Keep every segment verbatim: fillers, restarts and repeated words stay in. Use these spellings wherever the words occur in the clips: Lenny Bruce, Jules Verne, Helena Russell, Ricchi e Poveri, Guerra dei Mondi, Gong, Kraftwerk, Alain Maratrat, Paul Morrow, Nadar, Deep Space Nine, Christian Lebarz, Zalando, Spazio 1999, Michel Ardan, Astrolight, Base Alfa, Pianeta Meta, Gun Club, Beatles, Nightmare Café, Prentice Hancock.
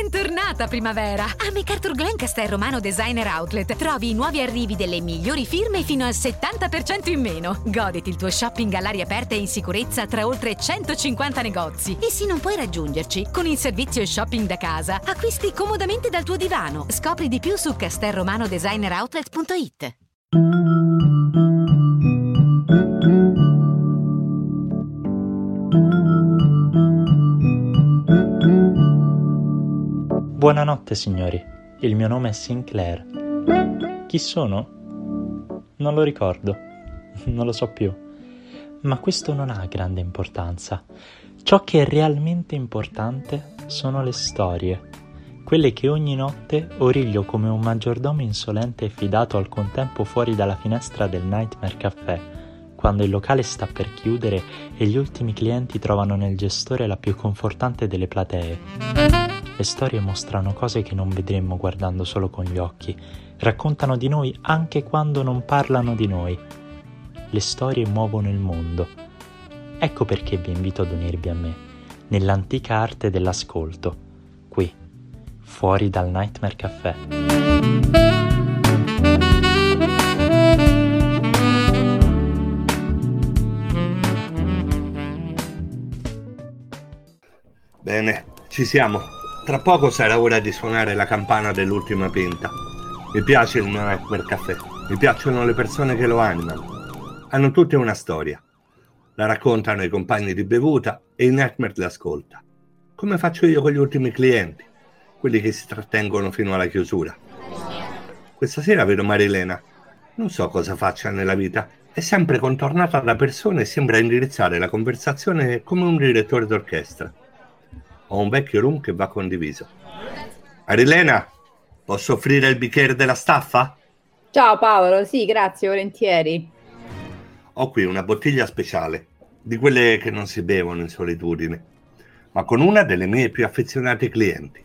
Bentornata primavera! A MacArthur Glen Castel Romano Designer Outlet trovi i nuovi arrivi delle migliori firme fino al settanta per cento in meno. Goditi il tuo shopping all'aria aperta e in sicurezza tra oltre centocinquanta negozi. E se non puoi raggiungerci, con il servizio shopping da casa, acquisti comodamente dal tuo divano. Scopri di più su castelromanodesigneroutlet punto it. Buonanotte signori, il mio nome è Sinclair. Chi sono? Non lo ricordo, non lo so più. Ma questo non ha grande importanza. Ciò che è realmente importante sono le storie, quelle che ogni notte origlio come un maggiordomo insolente e fidato al contempo fuori dalla finestra del Nightmare Café, quando il locale sta per chiudere e gli ultimi clienti trovano nel gestore la più confortante delle platee. Le storie mostrano cose che non vedremmo guardando solo con gli occhi, raccontano di noi anche quando non parlano di noi. Le storie muovono il mondo. Ecco perché vi invito ad unirvi a me, nell'antica arte dell'ascolto, qui, fuori dal Nightmare Café. Bene, ci siamo. Tra poco sarà ora di suonare la campana dell'ultima pinta. Mi piace il Nightmare Café, mi piacciono le persone che lo animano. Hanno tutte una storia. La raccontano i compagni di bevuta e il Nightmare l'ascolta. Come faccio io con gli ultimi clienti, quelli che si trattengono fino alla chiusura. Questa sera vedo Marilena. Non so cosa faccia nella vita. È sempre contornata da persone e sembra indirizzare la conversazione come un direttore d'orchestra. Ho un vecchio rum che va condiviso. Marilena, posso offrire il bicchiere della staffa? Ciao Paolo, sì, grazie, volentieri. Ho qui una bottiglia speciale, di quelle che non si bevono in solitudine, ma con una delle mie più affezionate clienti.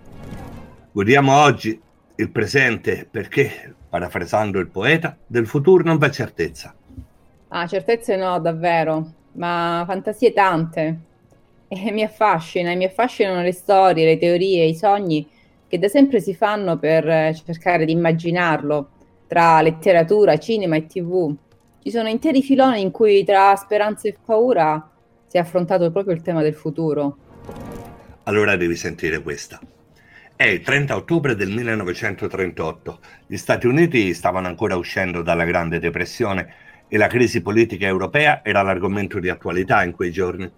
Godiamo oggi il presente perché, parafrasando il poeta, del futuro non va certezza. Ah, certezze no, davvero, ma fantasie tante. E mi affascina, e mi affascinano le storie, le teorie, i sogni che da sempre si fanno per cercare di immaginarlo tra letteratura, cinema e tivù. Ci sono interi filoni in cui tra speranza e paura si è affrontato proprio il tema del futuro. Allora devi sentire questa. È il trenta ottobre del millenovecentotrentotto. Gli Stati Uniti stavano ancora uscendo dalla Grande Depressione e la crisi politica europea era l'argomento di attualità in quei giorni.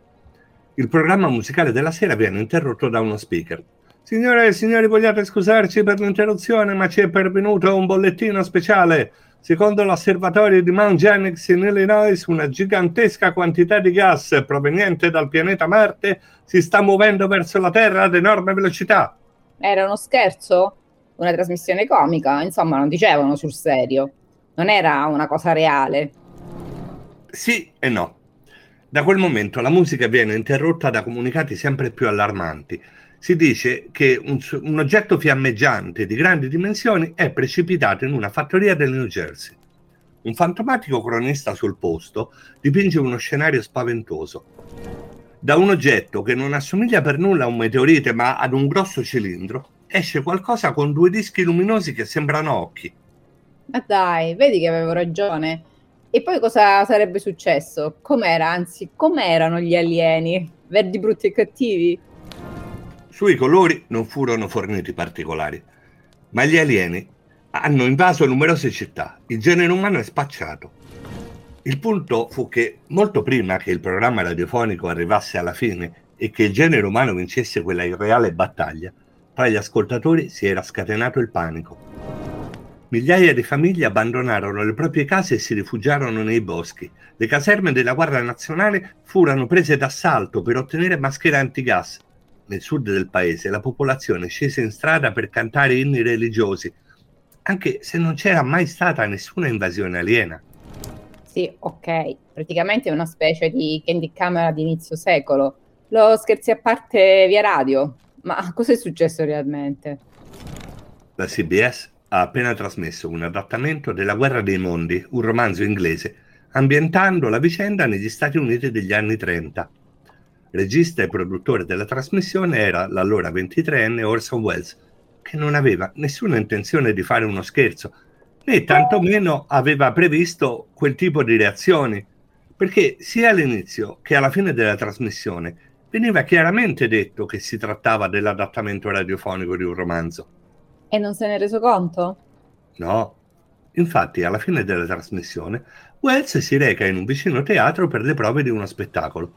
Il programma musicale della sera viene interrotto da uno speaker. Signore e signori, vogliate scusarci per l'interruzione, ma ci è pervenuto un bollettino speciale. Secondo l'osservatorio di Mount Jennings in Illinois, una gigantesca quantità di gas proveniente dal pianeta Marte si sta muovendo verso la Terra ad enorme velocità. Era uno scherzo? Una trasmissione comica? Insomma, non dicevano sul serio. Non era una cosa reale. Sì e no. Da quel momento la musica viene interrotta da comunicati sempre più allarmanti. Si dice che un, un oggetto fiammeggiante di grandi dimensioni è precipitato in una fattoria del New Jersey. Un fantomatico cronista sul posto dipinge uno scenario spaventoso. Da un oggetto che non assomiglia per nulla a un meteorite ma ad un grosso cilindro esce qualcosa con due dischi luminosi che sembrano occhi. Ma dai, vedi che avevo ragione. E poi cosa sarebbe successo? Com'era, anzi, com'erano gli alieni? Verdi, brutti e cattivi? Sui colori non furono forniti particolari, ma gli alieni hanno invaso numerose città. Il genere umano è spacciato. Il punto fu che, molto prima che il programma radiofonico arrivasse alla fine e che il genere umano vincesse quella irreale battaglia, tra gli ascoltatori si era scatenato il panico. Migliaia di famiglie abbandonarono le proprie case e si rifugiarono nei boschi. Le caserme della Guardia Nazionale furono prese d'assalto per ottenere maschere antigas. Nel sud del paese la popolazione scese in strada per cantare inni religiosi, anche se non c'era mai stata nessuna invasione aliena. Sì, ok, praticamente è una specie di candy camera di inizio secolo. Lo scherzi a parte via radio, ma cosa è successo realmente? La C B S ha appena trasmesso un adattamento della Guerra dei Mondi, un romanzo inglese, ambientando la vicenda negli Stati Uniti degli anni trenta. Regista e produttore della trasmissione era l'allora ventitreenne Orson Welles, che non aveva nessuna intenzione di fare uno scherzo, né tantomeno aveva previsto quel tipo di reazioni, perché sia all'inizio che alla fine della trasmissione veniva chiaramente detto che si trattava dell'adattamento radiofonico di un romanzo. E non se ne è reso conto? No. Infatti, alla fine della trasmissione, Welles si reca in un vicino teatro per le prove di uno spettacolo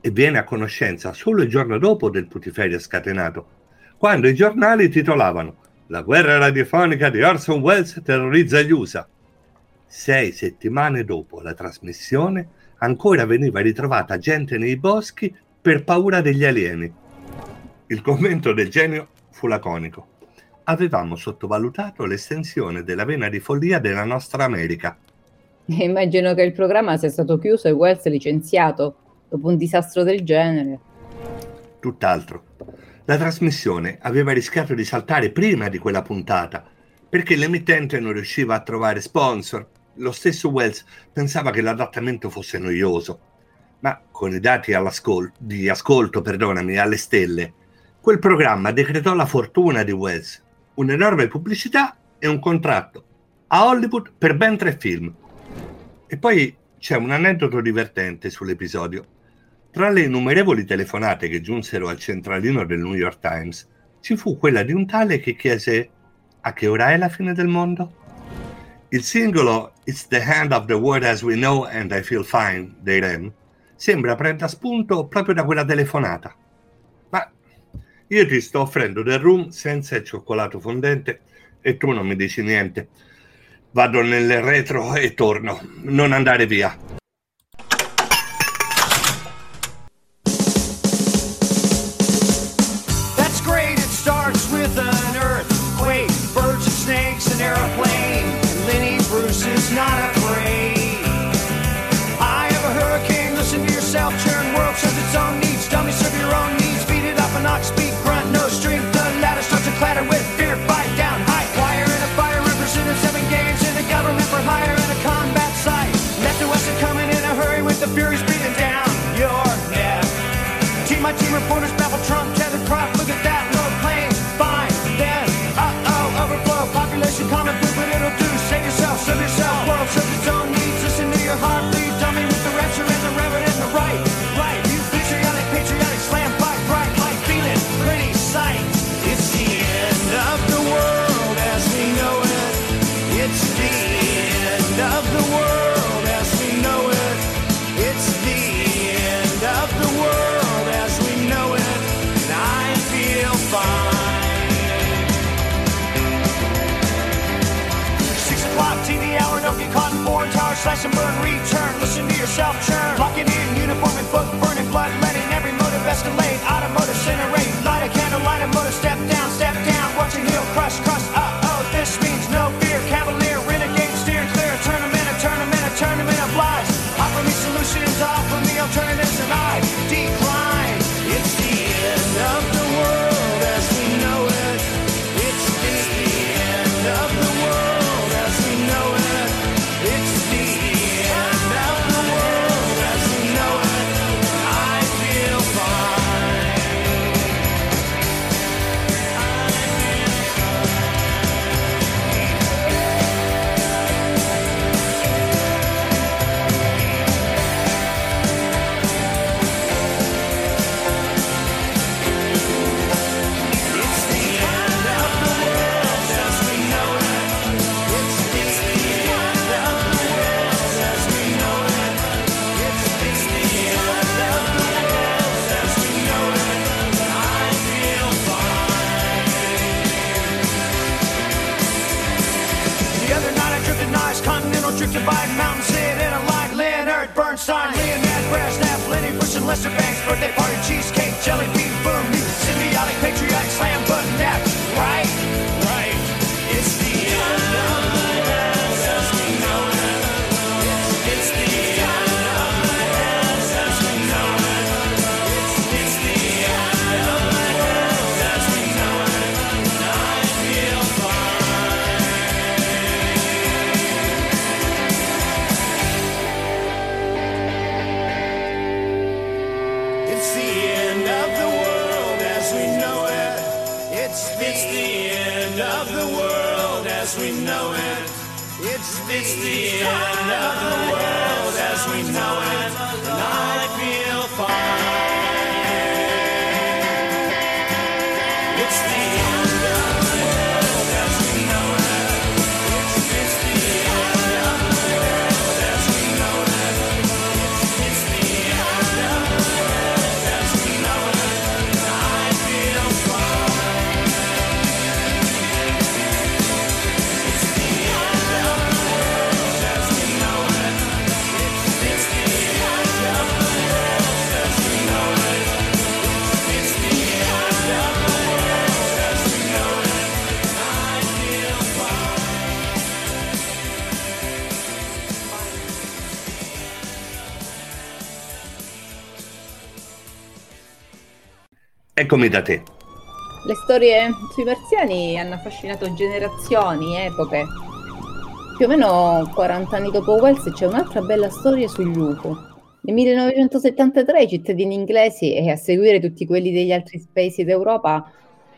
e viene a conoscenza solo il giorno dopo del putiferio scatenato, quando i giornali titolavano «La guerra radiofonica di Orson Welles terrorizza gli U S A». Sei settimane dopo la trasmissione, ancora veniva ritrovata gente nei boschi per paura degli alieni. Il commento del genio fu laconico. Avevamo sottovalutato l'estensione della vena di follia della nostra America. Immagino che il programma sia stato chiuso e Welles licenziato dopo un disastro del genere. Tutt'altro. La trasmissione aveva rischiato di saltare prima di quella puntata perché l'emittente non riusciva a trovare sponsor. Lo stesso Welles pensava che l'adattamento fosse noioso, ma con i dati di ascolto, perdonami, alle stelle, quel programma decretò la fortuna di Welles, un'enorme pubblicità e un contratto a Hollywood per ben tre film. E poi c'è un aneddoto divertente sull'episodio. Tra le innumerevoli telefonate che giunsero al centralino del New York Times, ci fu quella di un tale che chiese «A che ora è la fine del mondo?». Il singolo «It's the hand of the world as we know and I feel fine» dei Rem sembra prenda spunto proprio da quella telefonata. Ma io ti sto offrendo del rum senza il cioccolato fondente e tu non mi dici niente. Vado nel retro e torno. Non andare via. That's great. It starts with an earthquake. Birds and snakes and airplane. Lenny Bruce is not afraid. I have a hurricane. Listen to yourself. Churn world serves its own needs. Dummy serve your own needs. Feed it up an ox. Speak grunt. No strength. The ladder starts to clatter with fear. Fight down. High wire and a fire represented seven games. Government for hire in a combat site. Left to us are coming in a hurry with the Furies beating down your neck. Team by team reporters babble Trump, tethered prop. Look at that, no planes, fine. Then, uh-oh, overflow. Population common, do what it'll do. Save yourself, serve yourself. World serves its own needs. Listen to your heart bleed. Dummy with the rapture and the reverend and the right. Right, you patriotic, patriotic, slam fight, bright light. Feeling pretty sight. It's the end of the world as we know it. It's the of the world as we know it. It's the end of the world as we know it. And I feel fine. Six o'clock T V hour, don't get caught in foreign towers. Slash and burn, return. Listen to yourself churn. Locking in, uniform and book, burning blood, letting every motive escalate. Automotive centerate. Light a candle, light a motor. Step down, step down. Watch a heel crush, crush up. Oh, this means no fear. Cavalier, renegade. Tournament of lies. Offer me solutions, offer me alternatives, and I decline. It's the end of the world as we know it. It's the end of the world as we know it. It's the end of the world as we know it. I feel fine. I feel fine. Drifted by Mountain Sid in a light Leonard Bernstein, Leonard Brezhnev, Lenny Bruce and Lester Bangs, birthday party, cheesecake, jelly bean, boom, music, symbiotic, patriotic, slam button, nap, right? Right. It's the end of the world as we know it. It's the end of the world as we know it. It's the end of the world as we know it. I feel fine. It's the It's the end of the world as we know it. It's the, it's the end of the world as we know it. And I feel fine. It's the end of the world as we know it. It's, it's the end of the world as we know it. It's, it's the end of the world as we know it. And I feel fine. Eccomi da te. Le storie sui marziani hanno affascinato generazioni, epoche. Più o meno quaranta anni dopo Wells c'è un'altra bella storia sugli U F O. Nel millenovecentosettantatré i cittadini inglesi e a seguire tutti quelli degli altri paesi d'Europa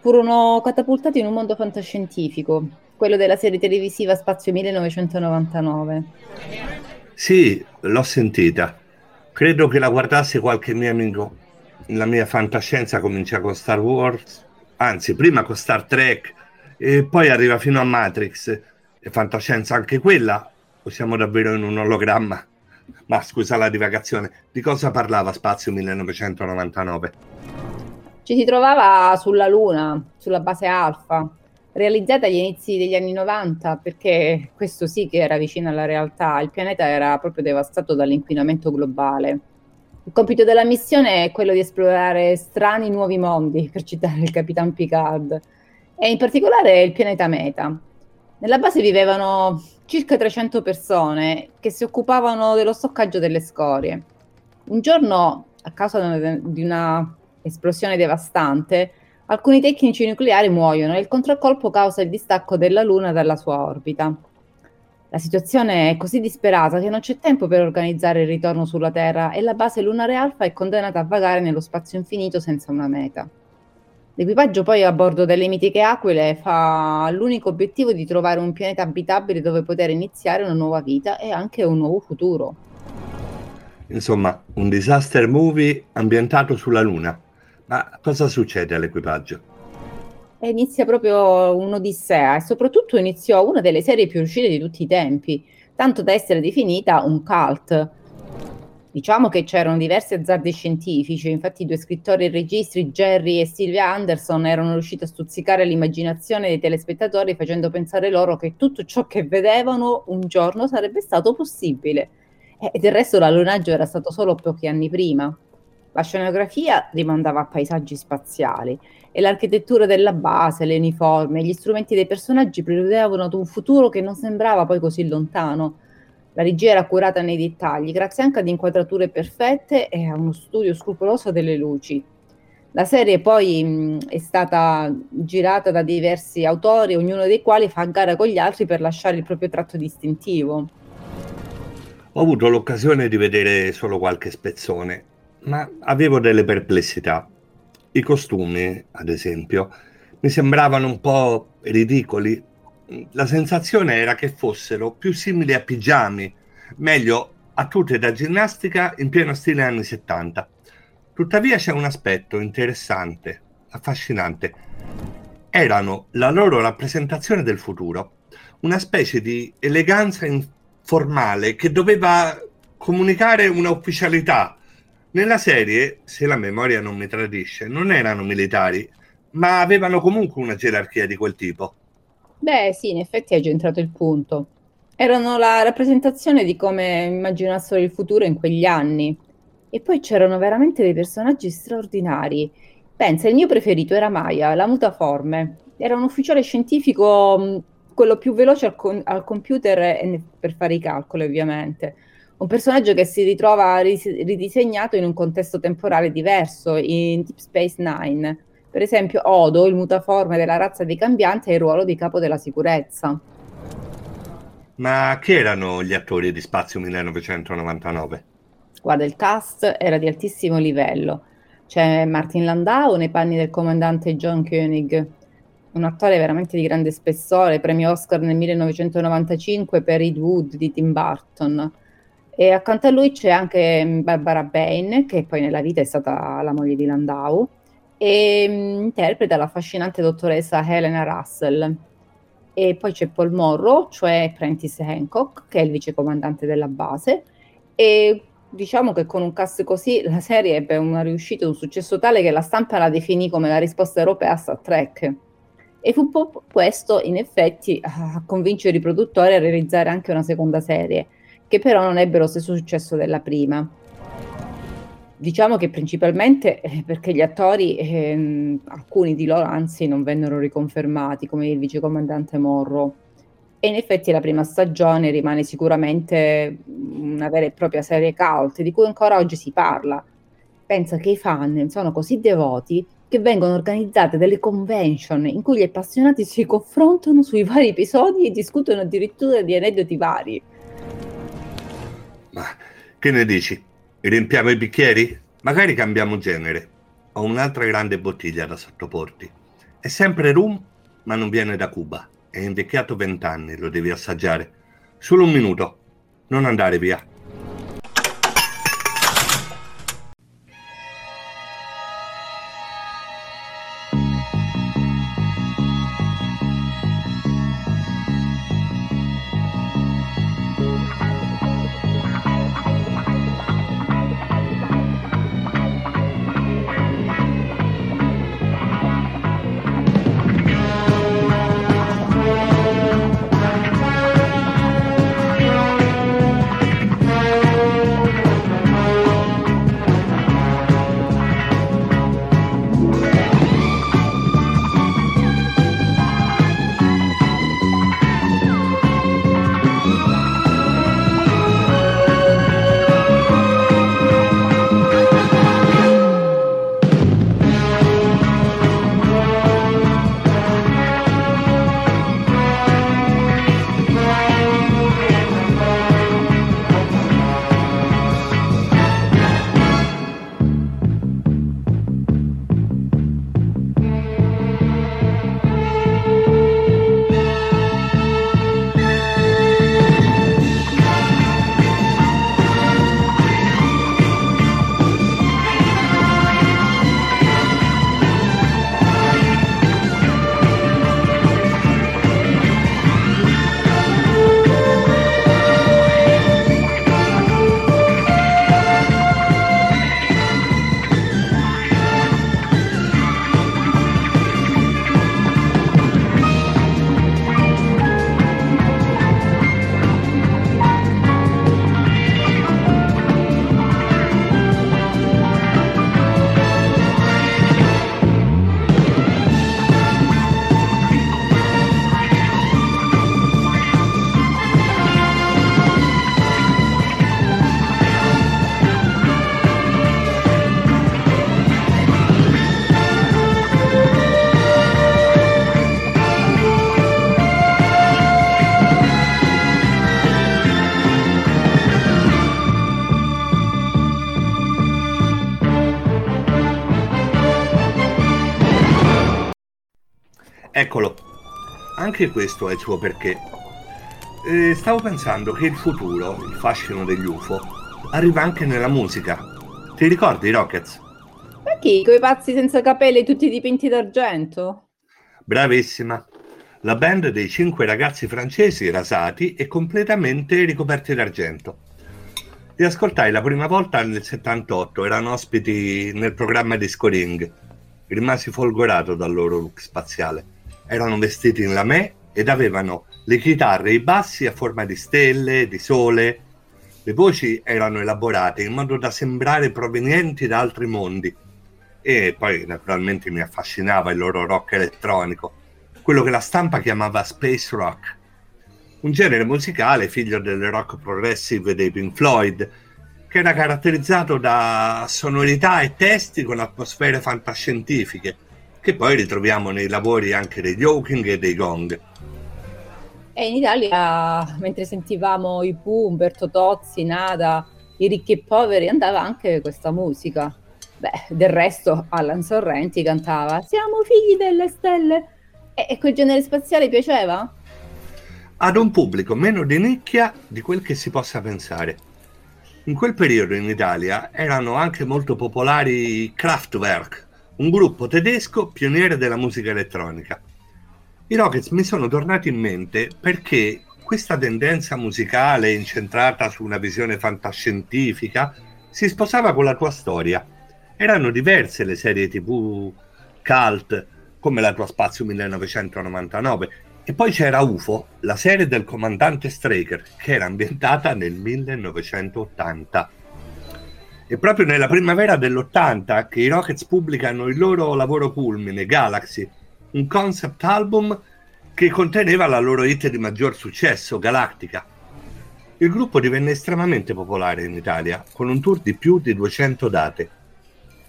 furono catapultati in un mondo fantascientifico, quello della serie televisiva Spazio millenovecentonovantanove. Sì, l'ho sentita. Credo che la guardasse qualche mio amico. La mia fantascienza comincia con Star Wars, anzi prima con Star Trek e poi arriva fino a Matrix. E fantascienza anche quella, o siamo davvero in un ologramma? Ma scusa la divagazione, di cosa parlava Spazio millenovecentonovantanove? Ci si trovava sulla Luna, sulla base Alfa, realizzata agli inizi degli anni novanta, perché questo sì che era vicino alla realtà. Il pianeta era proprio devastato dall'inquinamento globale. Il compito della missione è quello di esplorare strani nuovi mondi, per citare il Capitan Picard, e in particolare il pianeta Meta. Nella base vivevano circa trecento persone che si occupavano dello stoccaggio delle scorie. Un giorno, a causa di una esplosione devastante, alcuni tecnici nucleari muoiono e il contraccolpo causa il distacco della Luna dalla sua orbita. La situazione è così disperata che non c'è tempo per organizzare il ritorno sulla Terra e la base lunare Alfa è condannata a vagare nello spazio infinito senza una meta. L'equipaggio poi a bordo delle mitiche aquile fa l'unico obiettivo di trovare un pianeta abitabile dove poter iniziare una nuova vita e anche un nuovo futuro. Insomma, un disaster movie ambientato sulla Luna. Ma cosa succede all'equipaggio? E inizia proprio un'odissea e soprattutto iniziò una delle serie più riuscite di tutti i tempi, tanto da essere definita un cult. Diciamo che c'erano diversi azzardi scientifici, infatti i due scrittori e registi Jerry e Sylvia Anderson erano riusciti a stuzzicare l'immaginazione dei telespettatori facendo pensare loro che tutto ciò che vedevano un giorno sarebbe stato possibile. E del resto l'allunaggio era stato solo pochi anni prima. La scenografia rimandava a paesaggi spaziali e l'architettura della base, le uniformi e gli strumenti dei personaggi preludevano ad un futuro che non sembrava poi così lontano. La regia era curata nei dettagli, grazie anche ad inquadrature perfette e a uno studio scrupoloso delle luci. La serie poi mh, è stata girata da diversi autori, ognuno dei quali fa gara con gli altri per lasciare il proprio tratto distintivo. Ho avuto l'occasione di vedere solo qualche spezzone, ma avevo delle perplessità. I costumi, ad esempio, mi sembravano un po' ridicoli. La sensazione era che fossero più simili a pigiami, meglio a tute da ginnastica in pieno stile anni settanta. Tuttavia c'è un aspetto interessante, affascinante. Erano la loro rappresentazione del futuro, una specie di eleganza informale che doveva comunicare una ufficialità. Nella serie, se la memoria non mi tradisce, non erano militari, ma avevano comunque una gerarchia di quel tipo. Beh, sì, in effetti hai centrato il punto. Erano la rappresentazione di come immaginassero il futuro in quegli anni. E poi c'erano veramente dei personaggi straordinari. Pensa, il mio preferito era Maya, la mutaforme. Era un ufficiale scientifico, quello più veloce al, con- al computer e- per fare i calcoli, ovviamente. Un personaggio che si ritrova ridisegnato in un contesto temporale diverso, in Deep Space Nine. Per esempio Odo, il mutaforme della razza dei cambianti, ha il ruolo di capo della sicurezza. Ma chi erano gli attori di Spazio millenovecentonovantanove? Guarda, il cast era di altissimo livello. C'è Martin Landau nei panni del comandante John Koenig, un attore veramente di grande spessore, premio Oscar nel millenovecentonovantacinque per Ed Wood di Tim Burton. E accanto a lui c'è anche Barbara Bain, che poi nella vita è stata la moglie di Landau, e mh, interpreta l'affascinante dottoressa Helena Russell. E poi c'è Paul Morrow, cioè Prentice Hancock, che è il vicecomandante della base, e diciamo che con un cast così la serie ebbe una riuscita, un successo tale che la stampa la definì come la risposta europea a Star Trek. E fu po- questo in effetti a convincere i produttori a realizzare anche una seconda serie, che però non ebbe lo stesso successo della prima. Diciamo che principalmente perché gli attori, ehm, alcuni di loro anzi, non vennero riconfermati, come il vicecomandante Morrow. E in effetti la prima stagione rimane sicuramente una vera e propria serie cult, di cui ancora oggi si parla. Pensa che i fan sono così devoti che vengono organizzate delle convention in cui gli appassionati si confrontano sui vari episodi e discutono addirittura di aneddoti vari. Ma che ne dici? Riempiamo i bicchieri? Magari cambiamo genere. Ho un'altra grande bottiglia da sottoporti. È sempre rum, ma non viene da Cuba. È invecchiato vent'anni, lo devi assaggiare. Solo un minuto. Non andare via. Eccolo, anche questo è il suo perché. E stavo pensando che il futuro, il fascino degli U F O, arriva anche nella musica. Ti ricordi i Rockets? Ma chi? Coi pazzi senza capelli tutti dipinti d'argento? Bravissima. La band dei cinque ragazzi francesi rasati e completamente ricoperti d'argento. Li ascoltai la prima volta nel settantotto, erano ospiti nel programma Disco Ring. Rimasi folgorato dal loro look spaziale. Erano vestiti in lamè ed avevano le chitarre e i bassi a forma di stelle, di sole. Le voci erano elaborate in modo da sembrare provenienti da altri mondi. E poi naturalmente mi affascinava il loro rock elettronico, quello che la stampa chiamava space rock, un genere musicale figlio del rock progressive dei Pink Floyd, che era caratterizzato da sonorità e testi con atmosfere fantascientifiche, che poi ritroviamo nei lavori anche degli Hawking e dei Gong. E in Italia, mentre sentivamo i Pooh, Umberto Tozzi, Nada, i ricchi e poveri, andava anche questa musica. Beh, del resto Alan Sorrenti cantava "Siamo figli delle stelle", E, e quel genere spaziale piaceva? Ad un pubblico meno di nicchia di quel che si possa pensare. In quel periodo in Italia erano anche molto popolari i Kraftwerk, un gruppo tedesco pioniere della musica elettronica. I Rockets mi sono tornati in mente perché questa tendenza musicale incentrata su una visione fantascientifica si sposava con la tua storia. Erano diverse le serie tv cult, come la tua Spazio millenovecentonovantanove, e poi c'era U F O, la serie del comandante Straker, che era ambientata nel millenovecentottanta. È proprio nella primavera dell'ottanta che i Rockets pubblicano il loro lavoro culmine, Galaxy, un concept album che conteneva la loro hit di maggior successo, Galactica. Il gruppo divenne estremamente popolare in Italia, con un tour di più di duecento date.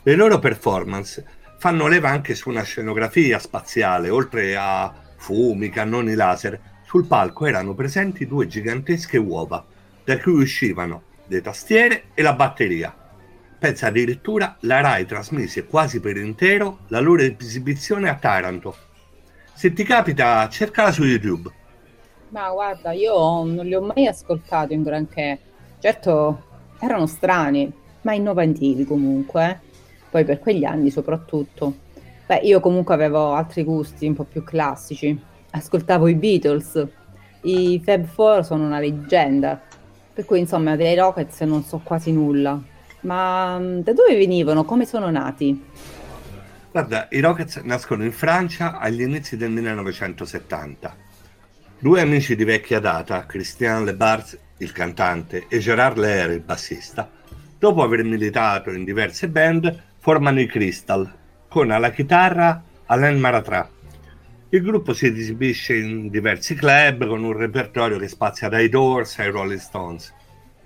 Le loro performance fanno leva anche su una scenografia spaziale, oltre a fumi, cannoni laser. Sul palco erano presenti due gigantesche uova, da cui uscivano le tastiere e la batteria. Pensa, addirittura la Rai trasmise quasi per intero la loro esibizione a Taranto. Se ti capita, cercala su YouTube. Ma guarda, io non li ho mai ascoltati in granché. Certo, erano strani, ma innovativi comunque. Poi per quegli anni soprattutto. Beh, io comunque avevo altri gusti un po' più classici. Ascoltavo i Beatles. I Fab Four sono una leggenda. Per cui, insomma, dei Rockets non so quasi nulla. Ma da dove venivano? Come sono nati? Guarda, i Rockets nascono in Francia agli inizi del millenovecentosettanta. Due amici di vecchia data, Christian Lebarz, il cantante, e Gérard Leher, il bassista, dopo aver militato in diverse band, formano i Crystal, con alla chitarra Alain Maratrat. Il gruppo si esibisce in diversi club con un repertorio che spazia dai Doors ai Rolling Stones,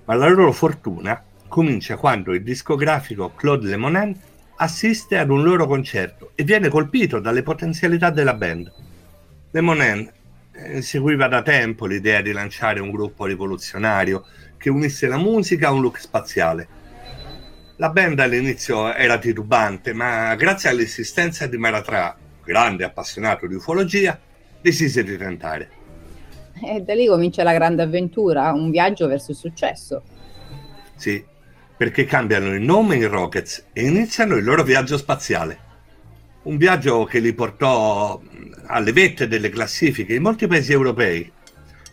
ma la loro fortuna comincia quando il discografico Claude Lemoine assiste ad un loro concerto e viene colpito dalle potenzialità della band. Lemoine seguiva da tempo l'idea di lanciare un gruppo rivoluzionario che unisse la musica a un look spaziale. La band all'inizio era titubante, ma grazie all'esistenza di Maratrat, grande appassionato di ufologia, decise di tentare. E da lì comincia la grande avventura, un viaggio verso il successo. Sì, perché cambiano il nome in Rockets e iniziano il loro viaggio spaziale. Un viaggio che li portò alle vette delle classifiche in molti paesi europei.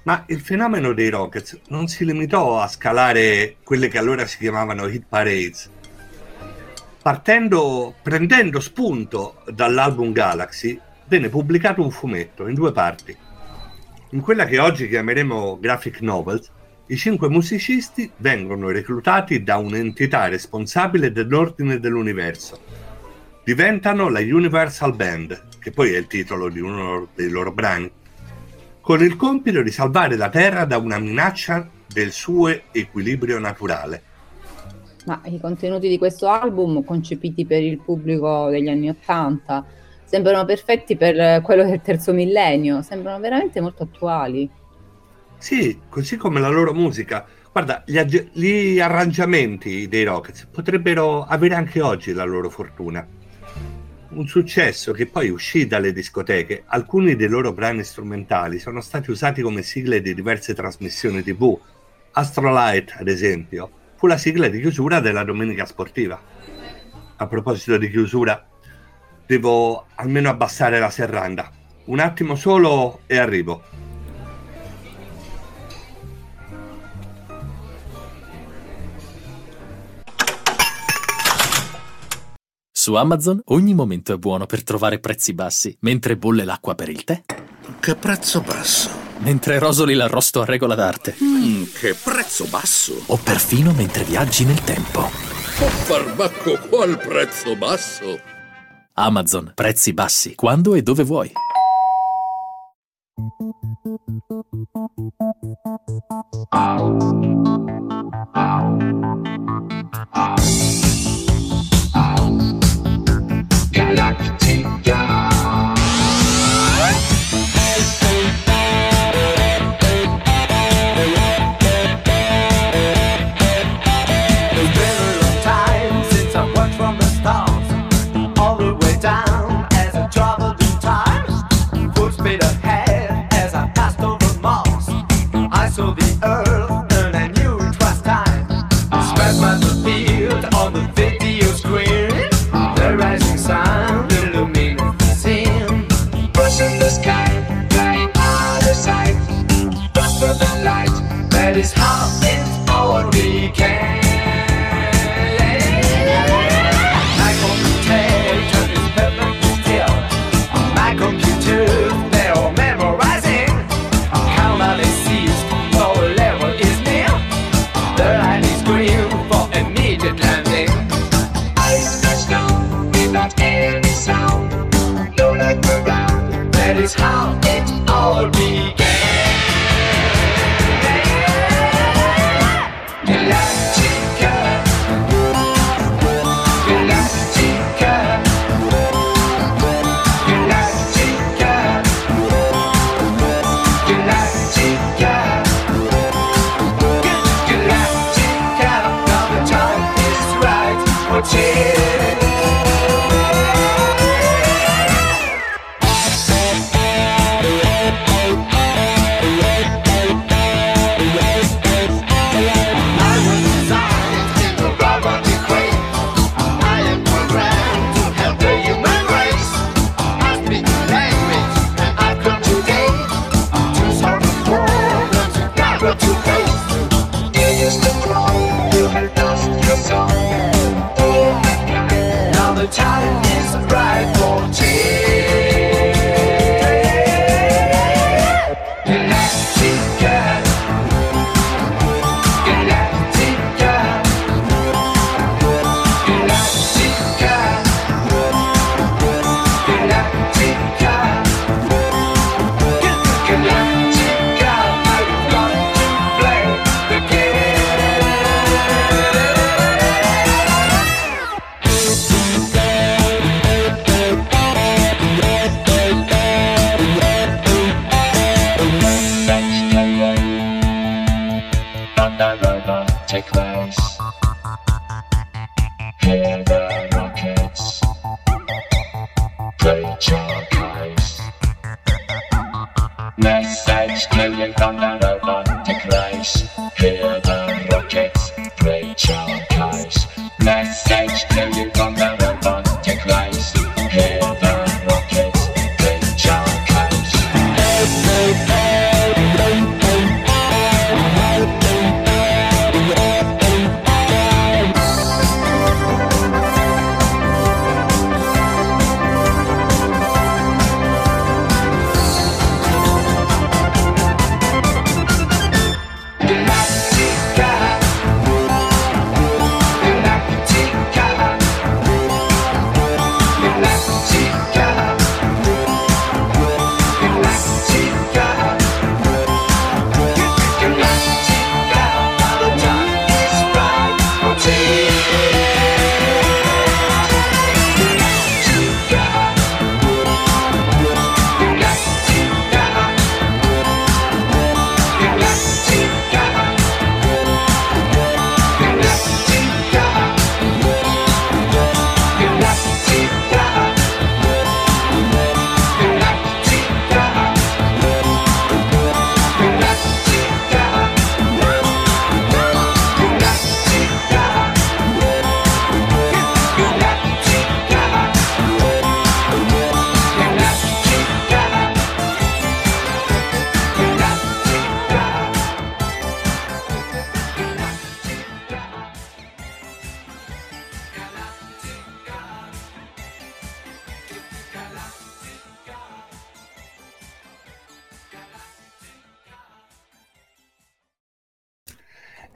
Ma il fenomeno dei Rockets non si limitò a scalare quelle che allora si chiamavano hit parades. Partendo, prendendo spunto dall'album Galaxy, venne pubblicato un fumetto in due parti. In quella che oggi chiameremo graphic novels, i cinque musicisti vengono reclutati da un'entità responsabile dell'ordine dell'universo. Diventano la Universal Band, che poi è il titolo di uno dei loro brani, con il compito di salvare la Terra da una minaccia del suo equilibrio naturale. Ma i contenuti di questo album, concepiti per il pubblico degli anni Ottanta, sembrano perfetti per quello del terzo millennio, sembrano veramente molto attuali. Sì, così come la loro musica. Guarda, gli, aggi- gli arrangiamenti dei Rockets potrebbero avere anche oggi la loro fortuna. Un successo che poi uscì dalle discoteche. Alcuni dei loro brani strumentali sono stati usati come sigle di diverse trasmissioni tv. Astrolight, ad esempio, fu la sigla di chiusura della domenica sportiva. A proposito di chiusura, devo almeno abbassare la serranda. Un attimo solo e arrivo. Su Amazon ogni momento è buono per trovare prezzi bassi, mentre bolle l'acqua per il tè. Che prezzo basso. Mentre rosoli l'arrosto a regola d'arte. Mm, che prezzo basso. O perfino mentre viaggi nel tempo. Oh, barbacco, qual prezzo basso? Amazon, prezzi bassi, quando e dove vuoi. Down as I traveled in time.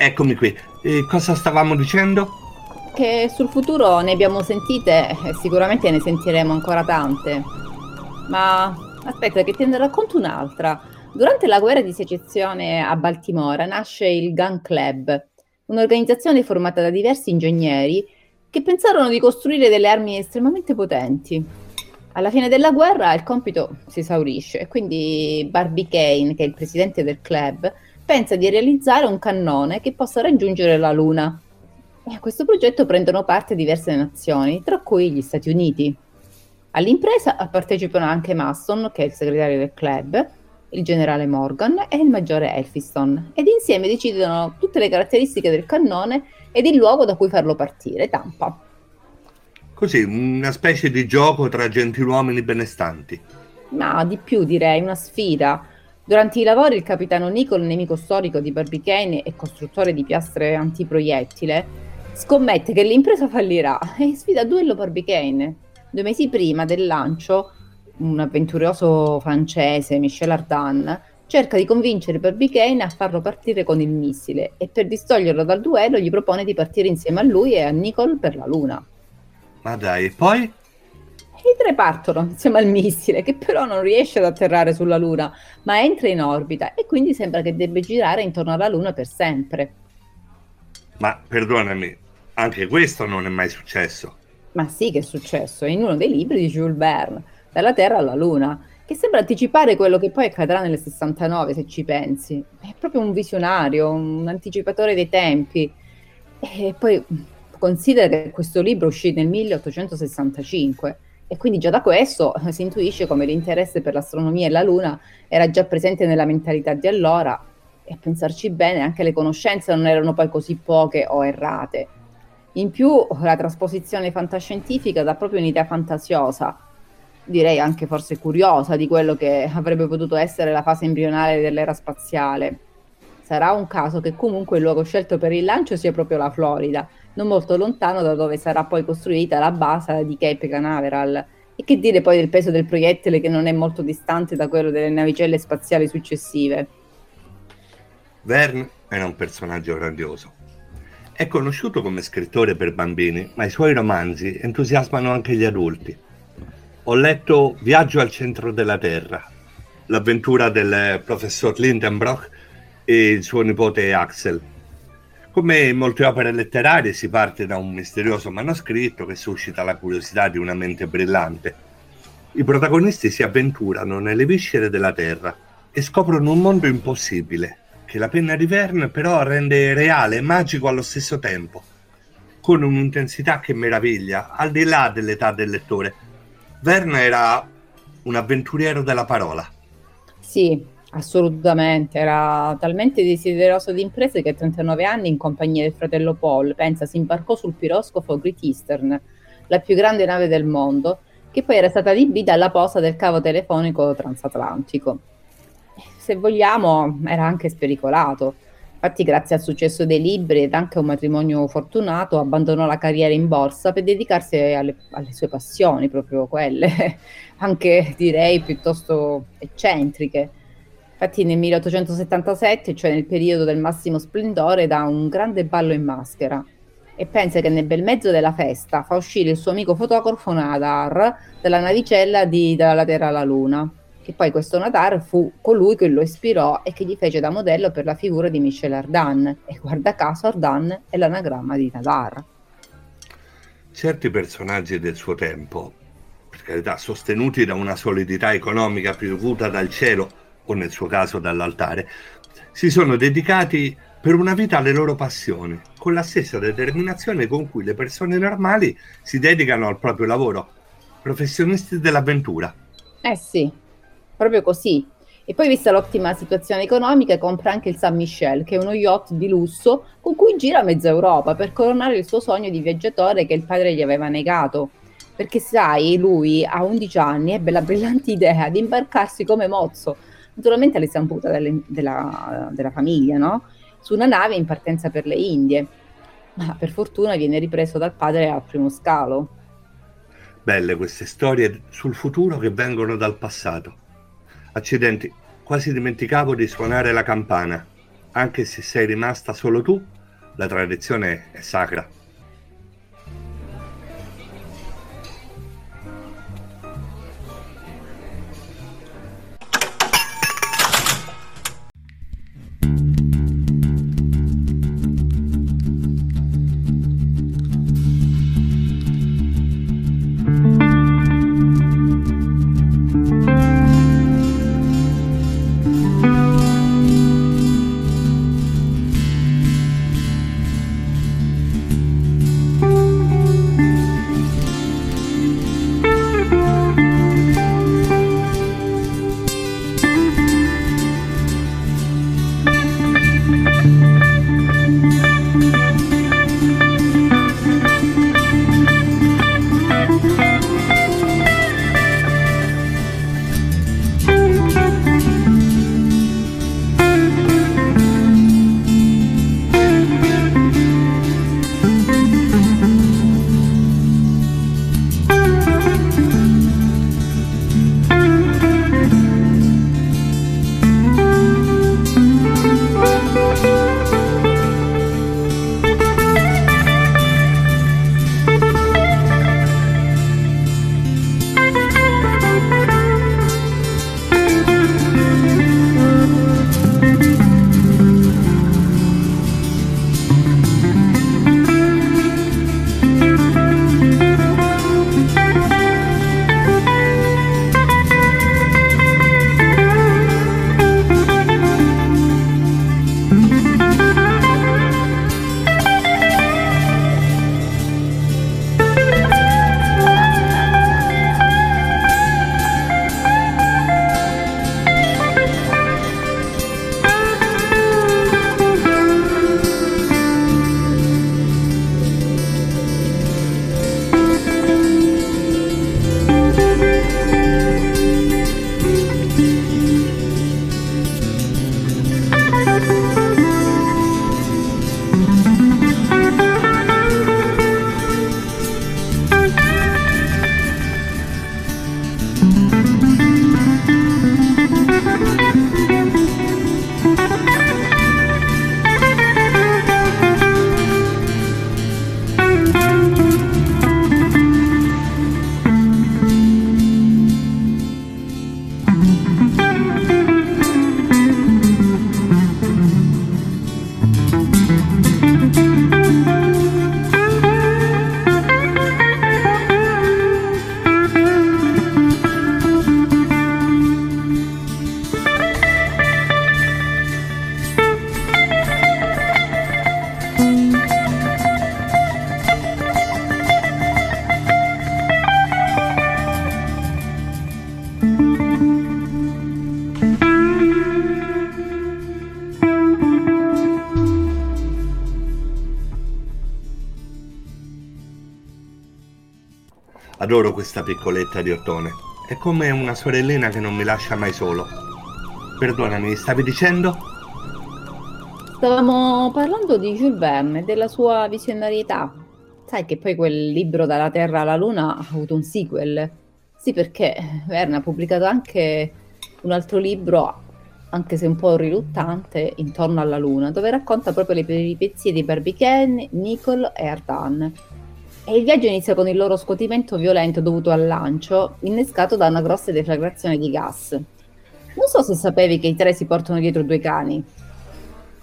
Eccomi qui, eh, cosa stavamo dicendo? Che sul futuro ne abbiamo sentite e sicuramente ne sentiremo ancora tante. Ma aspetta che te ne racconto un'altra. Durante la guerra di secessione a Baltimora nasce il Gun Club, un'organizzazione formata da diversi ingegneri che pensarono di costruire delle armi estremamente potenti. Alla fine della guerra il compito si esaurisce e quindi Barbicane, che è il presidente del club, pensa di realizzare un cannone che possa raggiungere la Luna. E a questo progetto prendono parte diverse nazioni, tra cui gli Stati Uniti. All'impresa partecipano anche Maston, che è il segretario del club, il generale Morgan e il maggiore Elphiston, ed insieme decidono tutte le caratteristiche del cannone ed il luogo da cui farlo partire, Tampa. Così, una specie di gioco tra gentiluomini benestanti. Ma di più direi, una sfida. Durante i lavori il capitano Nicol, nemico storico di Barbicane e costruttore di piastre antiproiettile, scommette che l'impresa fallirà e sfida a duello Barbicane. Due mesi prima del lancio, un avventuroso francese, Michel Ardan, cerca di convincere Barbicane a farlo partire con il missile e per distoglierlo dal duello gli propone di partire insieme a lui e a Nicol per la Luna. Ma dai, e poi? E i tre partono insieme al missile, che però non riesce ad atterrare sulla Luna, ma entra in orbita e quindi sembra che debba girare intorno alla Luna per sempre. Ma perdonami, anche questo non è mai successo. Ma sì che è successo, in uno dei libri di Jules Verne, Dalla Terra alla Luna, che sembra anticipare quello che poi accadrà nel sessantanove, se ci pensi. È proprio un visionario, un anticipatore dei tempi. E poi considera che questo libro uscì nel milleottocentosessantacinque e quindi già da questo si intuisce come l'interesse per l'astronomia e la Luna era già presente nella mentalità di allora. E a pensarci bene, anche le conoscenze non erano poi così poche o errate. In più, la trasposizione fantascientifica dà proprio un'idea fantasiosa, direi anche forse curiosa, di quello che avrebbe potuto essere la fase embrionale dell'era spaziale. Sarà un caso che comunque il luogo scelto per il lancio sia proprio la Florida, non molto lontano da dove sarà poi costruita la base di Cape Canaveral. E che dire poi del peso del proiettile, che non è molto distante da quello delle navicelle spaziali successive. Verne era un personaggio grandioso. È conosciuto come scrittore per bambini, ma i suoi romanzi entusiasmano anche gli adulti. Ho letto Viaggio al centro della Terra, l'avventura del professor Lindenbrock e il suo nipote Axel. Come in molte opere letterarie, si parte da un misterioso manoscritto che suscita la curiosità di una mente brillante. I protagonisti si avventurano nelle viscere della Terra e scoprono un mondo impossibile, che la penna di Verne però rende reale e magico allo stesso tempo, con un'intensità che meraviglia, al di là dell'età del lettore. Verne era un avventuriero della parola. Sì, assolutamente, era talmente desideroso di imprese che a trentanove anni, in compagnia del fratello Paul, pensa, si imbarcò sul piroscafo Great Eastern, la più grande nave del mondo, che poi era stata adibita alla posa del cavo telefonico transatlantico. Se vogliamo, era anche spericolato. Infatti, grazie al successo dei libri ed anche a un matrimonio fortunato, abbandonò la carriera in borsa per dedicarsi alle, alle sue passioni, proprio quelle, anche direi piuttosto eccentriche. Infatti nel milleottocentosettantasette, cioè nel periodo del massimo splendore, dà un grande ballo in maschera e pensa che nel bel mezzo della festa fa uscire il suo amico fotografo Nadar dalla navicella di Dalla Terra alla Luna, che poi questo Nadar fu colui che lo ispirò e che gli fece da modello per la figura di Michel Ardan, e guarda caso Ardan è l'anagramma di Nadar. Certi personaggi del suo tempo, per carità, sostenuti da una solidità economica piovuta dal cielo, o nel suo caso dall'altare, si sono dedicati per una vita alle loro passioni, con la stessa determinazione con cui le persone normali si dedicano al proprio lavoro, professionisti dell'avventura. Eh sì, proprio così. E poi, vista l'ottima situazione economica, compra anche il San Michel, che è uno yacht di lusso con cui gira mezza Europa per coronare il suo sogno di viaggiatore che il padre gli aveva negato, perché sai, lui a undici anni ebbe la brillante idea di imbarcarsi come mozzo, naturalmente alle zampute delle, della, della famiglia, no? Su una nave in partenza per le Indie, ma per fortuna viene ripreso dal padre al primo scalo. Belle queste storie sul futuro che vengono dal passato. Accidenti, quasi dimenticavo di suonare la campana. Anche se sei rimasta solo tu, la tradizione è sacra. Adoro questa piccoletta di Ottone. È come una sorellina che non mi lascia mai solo. Perdonami, stavi dicendo? Stavamo parlando di Jules Verne e della sua visionarietà. Sai che poi quel libro Dalla Terra alla Luna ha avuto un sequel? Sì, perché Verne ha pubblicato anche un altro libro, anche se un po' riluttante, Intorno alla Luna, dove racconta proprio le peripezie di Barbicane, Nicole e Ardan. E il viaggio inizia con il loro scuotimento violento dovuto al lancio, innescato da una grossa deflagrazione di gas. Non so se sapevi che i tre si portano dietro due cani.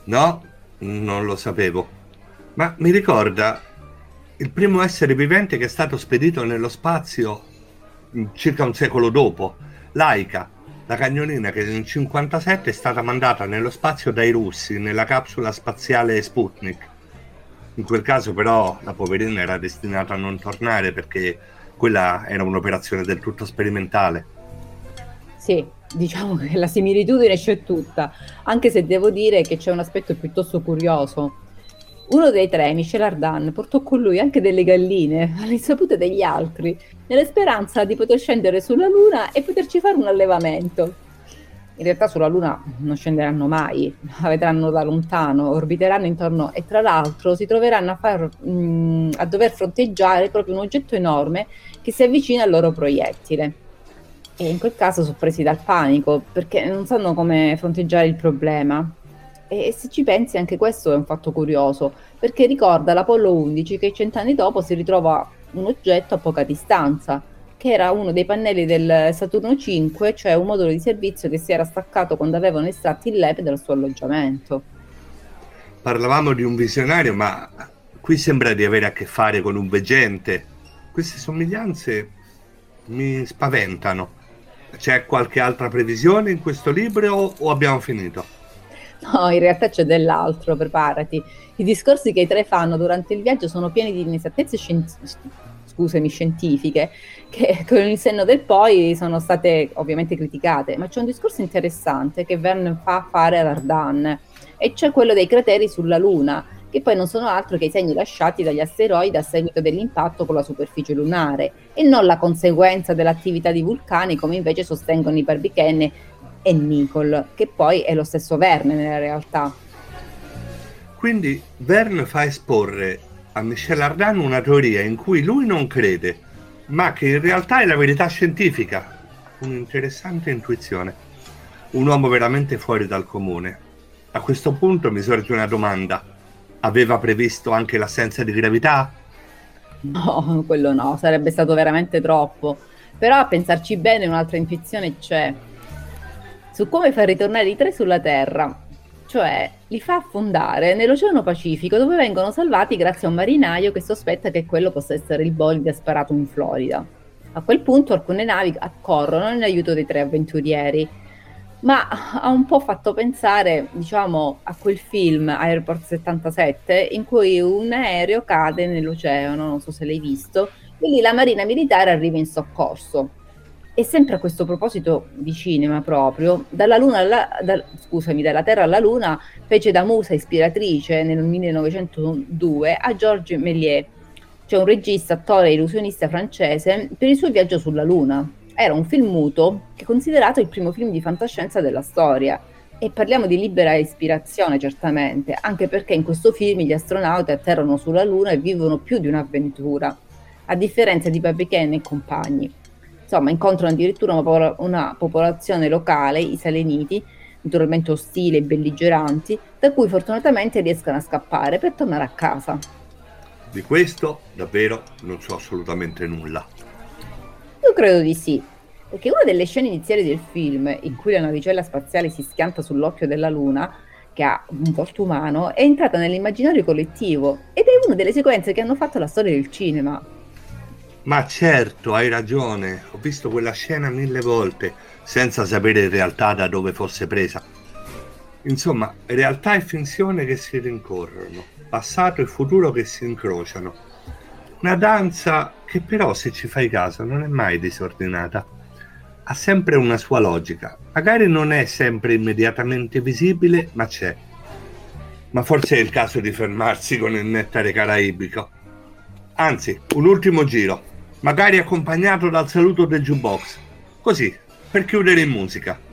No, non lo sapevo. Ma mi ricorda il primo essere vivente che è stato spedito nello spazio circa un secolo dopo, Laika, la cagnolina che nel cinquantasette è stata mandata nello spazio dai russi nella capsula spaziale Sputnik. In quel caso però la poverina era destinata a non tornare, perché quella era un'operazione del tutto sperimentale. Sì, diciamo che la similitudine c'è tutta, anche se devo dire che c'è un aspetto piuttosto curioso. Uno dei tre, Michel Ardan, portò con lui anche delle galline, all'insaputa degli altri, nella speranza di poter scendere sulla Luna e poterci fare un allevamento. In realtà sulla Luna non scenderanno mai, la vedranno da lontano, orbiteranno intorno e tra l'altro si troveranno a, far, mh, a dover fronteggiare proprio un oggetto enorme che si avvicina al loro proiettile. E in quel caso sono presi dal panico, perché non sanno come fronteggiare il problema. E se ci pensi anche questo è un fatto curioso, perché ricorda l'Apollo undici che cent'anni dopo si ritrova un oggetto a poca distanza, che era uno dei pannelli del Saturno cinque, cioè un modulo di servizio che si era staccato quando avevano estratto il L E P dal suo alloggiamento. Parlavamo di un visionario, ma qui sembra di avere a che fare con un veggente. Queste somiglianze mi spaventano. C'è qualche altra previsione in questo libro o abbiamo finito? No, in realtà c'è dell'altro, preparati. I discorsi che i tre fanno durante il viaggio sono pieni di inesattezze scientifiche, scusami, scientifiche, che con il senno del poi sono state ovviamente criticate, ma c'è un discorso interessante che Verne fa fare ad Ardan, e c'è quello dei crateri sulla Luna, che poi non sono altro che i segni lasciati dagli asteroidi a seguito dell'impatto con la superficie lunare, e non la conseguenza dell'attività di vulcani, come invece sostengono i Barbicane e Nicole, che poi è lo stesso Verne nella realtà. Quindi Verne fa esporre a Michel Ardan una teoria in cui lui non crede, ma che in realtà è la verità scientifica. Un'interessante intuizione. Un uomo veramente fuori dal comune. A questo punto mi sorge una domanda. Aveva previsto anche l'assenza di gravità? No, quello no, sarebbe stato veramente troppo. Però a pensarci bene un'altra intuizione c'è. Su come far ritornare i tre sulla Terra, cioè li fa affondare nell'Oceano Pacifico, dove vengono salvati grazie a un marinaio che sospetta che quello possa essere il bolide sparato in Florida. A quel punto alcune navi accorrono in aiuto dei tre avventurieri, ma ha un po' fatto pensare, diciamo, a quel film Airport settantasette in cui un aereo cade nell'oceano, non so se l'hai visto, e lì la marina militare arriva in soccorso. E sempre a questo proposito di cinema proprio, dalla, Luna alla, da, scusami, dalla Terra alla Luna fece da musa ispiratrice nel millenovecentodue a Georges Méliès, cioè un regista, attore e illusionista francese, per il suo viaggio sulla Luna. Era un film muto che è considerato il primo film di fantascienza della storia. E parliamo di libera ispirazione certamente, anche perché in questo film gli astronauti atterrano sulla Luna e vivono più di un'avventura, a differenza di Barbicane e compagni. Insomma, incontrano addirittura una, popol- una popolazione locale, i Saleniti, naturalmente ostili e belligeranti, da cui fortunatamente riescono a scappare per tornare a casa. Di questo davvero non so assolutamente nulla. Io credo di sì, perché una delle scene iniziali del film, in cui la navicella spaziale si schianta sull'occhio della Luna, che ha un volto umano, è entrata nell'immaginario collettivo ed è una delle sequenze che hanno fatto la storia del cinema. Ma certo, hai ragione, ho visto quella scena mille volte, senza sapere in realtà da dove fosse presa. Insomma, realtà e finzione che si rincorrono, passato e futuro che si incrociano. Una danza che però, se ci fai caso, non è mai disordinata. Ha sempre una sua logica, magari non è sempre immediatamente visibile, ma c'è. Ma forse è il caso di fermarsi con il nettare caraibico. Anzi, un ultimo giro. magari accompagnato dal saluto del jukebox, così, per chiudere in musica.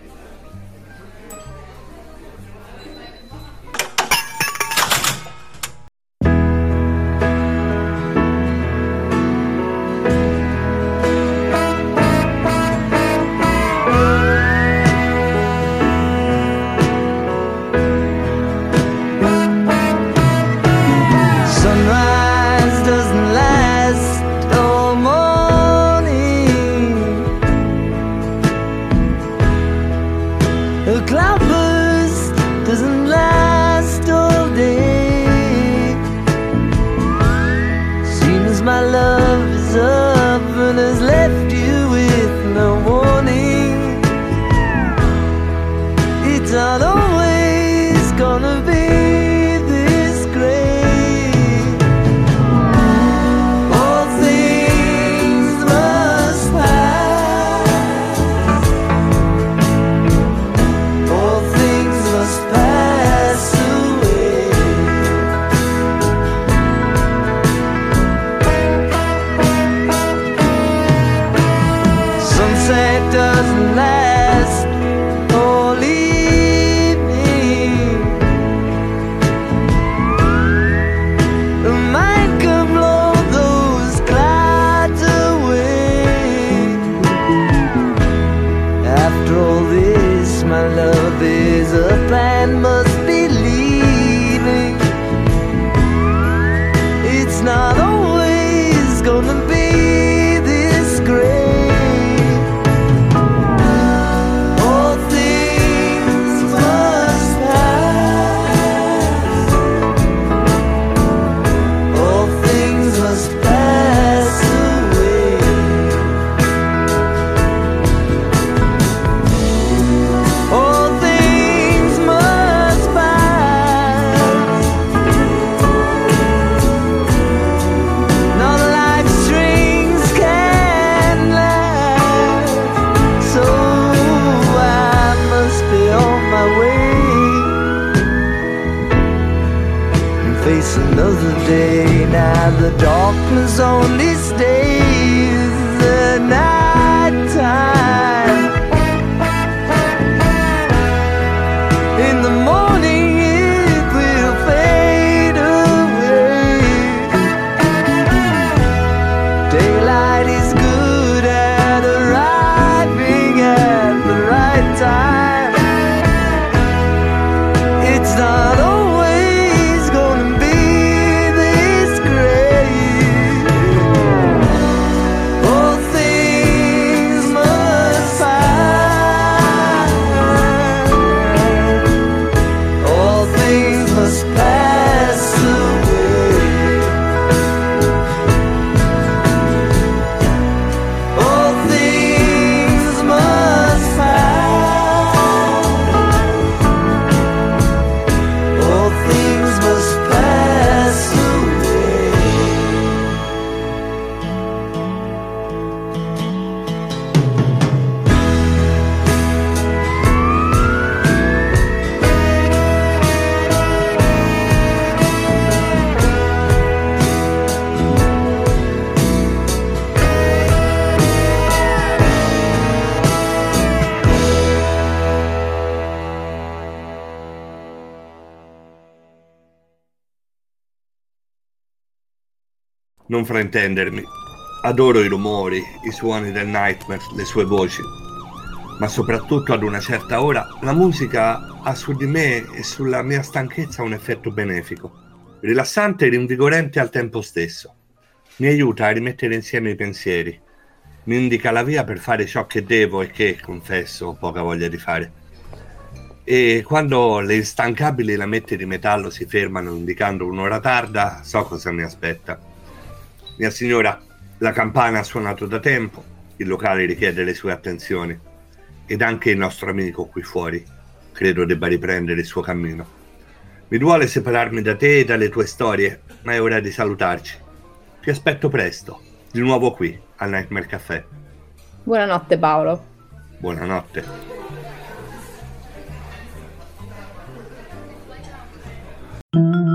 Non fraintendermi, adoro i rumori, i suoni del Nightmare, le sue voci, ma soprattutto ad una certa ora la musica ha su di me e sulla mia stanchezza un effetto benefico, rilassante e rinvigorante al tempo stesso. Mi aiuta a rimettere insieme i pensieri, mi indica la via per fare ciò che devo e che, confesso, ho poca voglia di fare. E quando le instancabili lamette di metallo si fermano indicando un'ora tarda, so cosa mi aspetta. Mia signora, la campana ha suonato da tempo, il locale richiede le sue attenzioni ed anche il nostro amico qui fuori credo debba riprendere il suo cammino. Mi duole separarmi da te e dalle tue storie, ma è ora di salutarci. Ti aspetto presto, di nuovo qui, al Nightmare Café. Buonanotte Paolo. Buonanotte. Mm-hmm.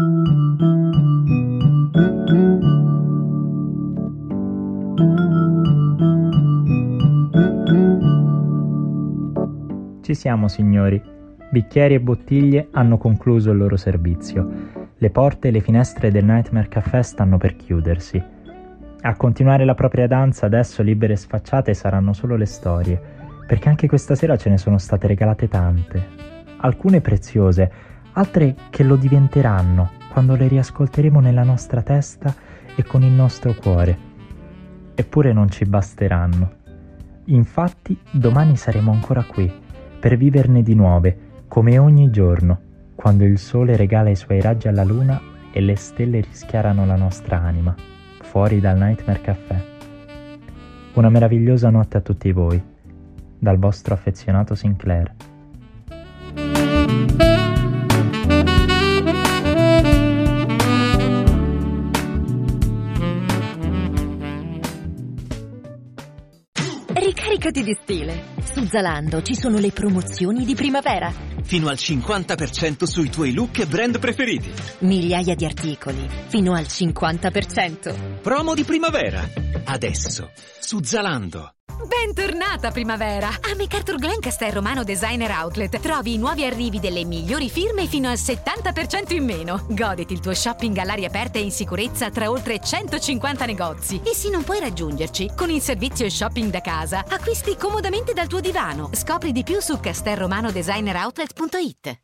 siamo, signori. Bicchieri e bottiglie hanno concluso il loro servizio. Le porte e le finestre del Nightmare Café stanno per chiudersi. A continuare la propria danza adesso libere e sfacciate saranno solo le storie, perché anche questa sera ce ne sono state regalate tante. Alcune preziose, altre che lo diventeranno quando le riascolteremo nella nostra testa e con il nostro cuore. Eppure non ci basteranno. Infatti domani saremo ancora qui, per viverne di nuove, come ogni giorno, quando il sole regala i suoi raggi alla luna e le stelle rischiarano la nostra anima. Fuori dal Nightmare Café. Una meravigliosa notte a tutti voi, dal vostro affezionato Sinclair. Ricaricati di stile. Su Zalando ci sono le promozioni di primavera. Fino al cinquanta per cento sui tuoi look e brand preferiti. Migliaia di articoli, fino al cinquanta per cento. Promo di primavera. Adesso, su Zalando. Bentornata primavera! A MacArthur Glen Castel Romano Designer Outlet trovi i nuovi arrivi delle migliori firme fino al settanta per cento in meno. Goditi il tuo shopping all'aria aperta e in sicurezza tra oltre centocinquanta negozi. E se non puoi raggiungerci, con il servizio shopping da casa, acquisti comodamente dal tuo divano. Scopri di più su castelromanodesigneroutlet punto it.